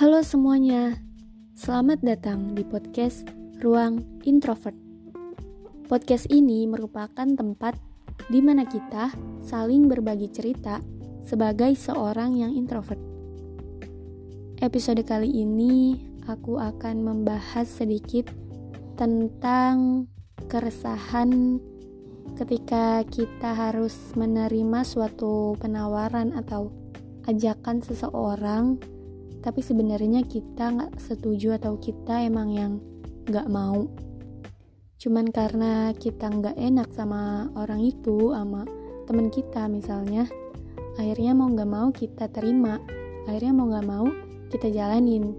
Halo semuanya, selamat datang di podcast Ruang Introvert. Podcast ini merupakan tempat di mana kita saling berbagi cerita sebagai seorang yang introvert. Episode kali ini aku akan membahas sedikit tentang keresahan ketika kita harus menerima suatu penawaran atau ajakan seseorang, tapi sebenarnya kita gak setuju atau kita emang yang gak mau. Cuman karena kita gak enak sama orang itu, sama teman kita misalnya, akhirnya mau gak mau kita terima, akhirnya mau gak mau kita jalanin.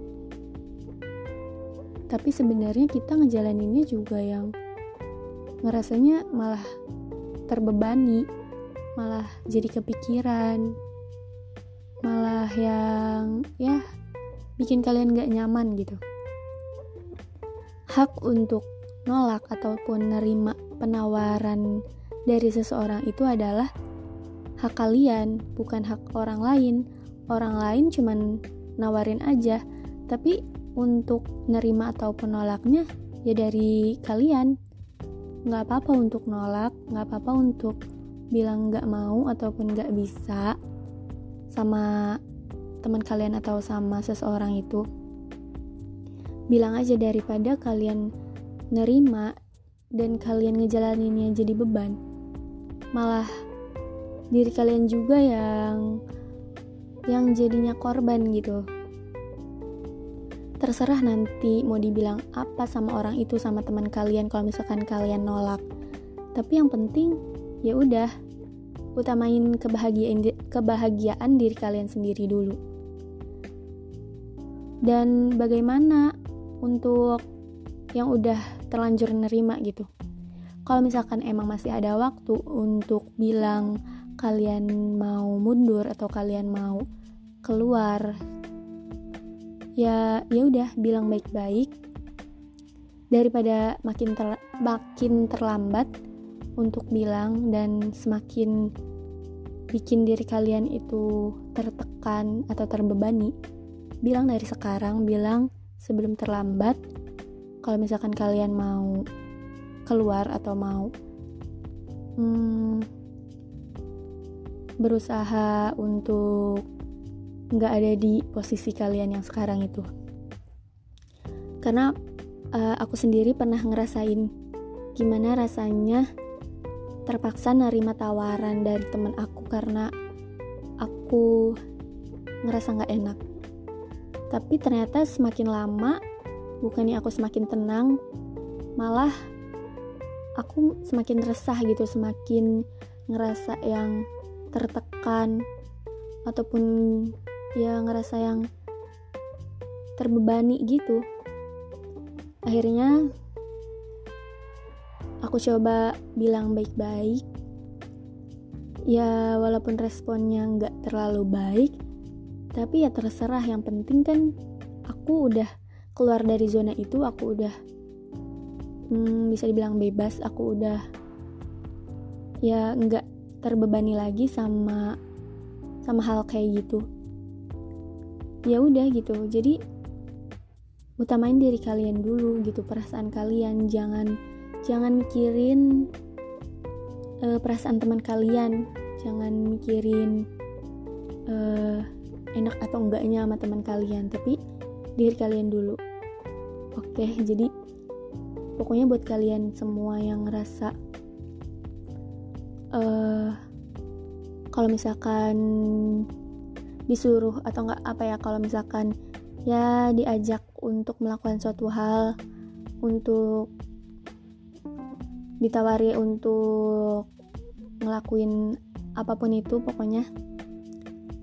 Tapi sebenarnya kita ngejalaninnya juga yang ngerasanya malah terbebani, malah jadi kepikiran, malah yang bikin kalian gak nyaman gitu. Hak untuk nolak ataupun nerima penawaran dari seseorang itu adalah hak kalian, bukan hak orang lain. Orang lain cuman nawarin aja, tapi untuk nerima ataupun nolaknya ya dari kalian. Gak apa-apa untuk nolak, gak apa-apa untuk bilang gak mau ataupun gak bisa sama teman kalian atau sama seseorang itu. Bilang aja, daripada kalian nerima dan kalian ngejalaninnya jadi beban, malah diri kalian juga yang jadinya korban gitu. Terserah nanti mau dibilang apa sama orang itu, sama teman kalian, kalau misalkan kalian nolak. Tapi yang penting ya udah, utamain kebahagiaan diri kalian sendiri dulu. Dan bagaimana untuk yang udah terlanjur nerima gitu? Kalau misalkan emang masih ada waktu untuk bilang kalian mau mundur atau kalian mau keluar, ya udah bilang baik-baik, daripada makin terlambat untuk bilang dan semakin bikin diri kalian itu tertekan atau terbebani. Bilang dari sekarang, bilang sebelum terlambat. Kalau misalkan kalian mau keluar atau mau berusaha untuk nggak ada di posisi kalian yang sekarang itu. Karena aku sendiri pernah ngerasain gimana rasanya terpaksa nerima tawaran dari teman aku karena aku ngerasa gak enak. Tapi ternyata semakin lama, bukannya aku semakin tenang, malah aku semakin resah gitu, semakin ngerasa yang tertekan ataupun ya ngerasa yang terbebani gitu. Akhirnya aku coba bilang baik-baik, ya walaupun responnya nggak terlalu baik, tapi ya terserah, yang penting kan aku udah keluar dari zona itu, aku udah bisa dibilang bebas, aku udah ya nggak terbebani lagi sama hal kayak gitu. Ya udah gitu, jadi utamain diri kalian dulu gitu, perasaan kalian, Jangan mikirin perasaan teman kalian, jangan mikirin enak atau enggaknya sama teman kalian, tapi diri kalian dulu. Oke, jadi pokoknya buat kalian semua yang ngerasa kalau misalkan disuruh atau enggak apa ya, kalau misalkan ya diajak untuk melakukan suatu hal, untuk ditawari untuk ngelakuin apapun itu pokoknya,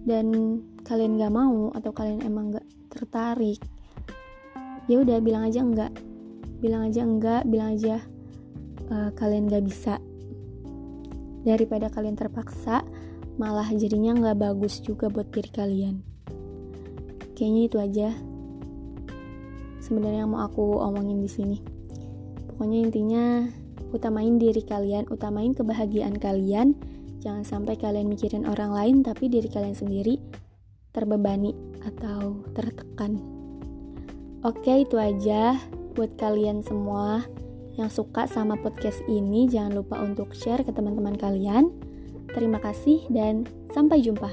dan kalian gak mau atau kalian emang gak tertarik, ya udah bilang aja kalian gak bisa, daripada kalian terpaksa malah jadinya gak bagus juga buat diri kalian. Kayaknya itu aja sebenarnya yang mau aku omongin di sini. Pokoknya intinya utamain diri kalian, utamain kebahagiaan kalian. Jangan sampai kalian mikirin orang lain tapi diri kalian sendiri terbebani atau tertekan. Oke, itu aja buat kalian semua yang suka sama podcast ini. Jangan lupa untuk share ke teman-teman kalian. Terima kasih dan sampai jumpa.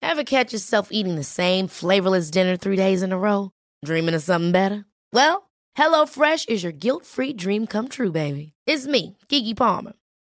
Ever catch yourself eating the same flavorless dinner 3 days in a row? Dreaming of something better? Well, HelloFresh is your guilt-free dream come true, baby. It's me, Keke Palmer.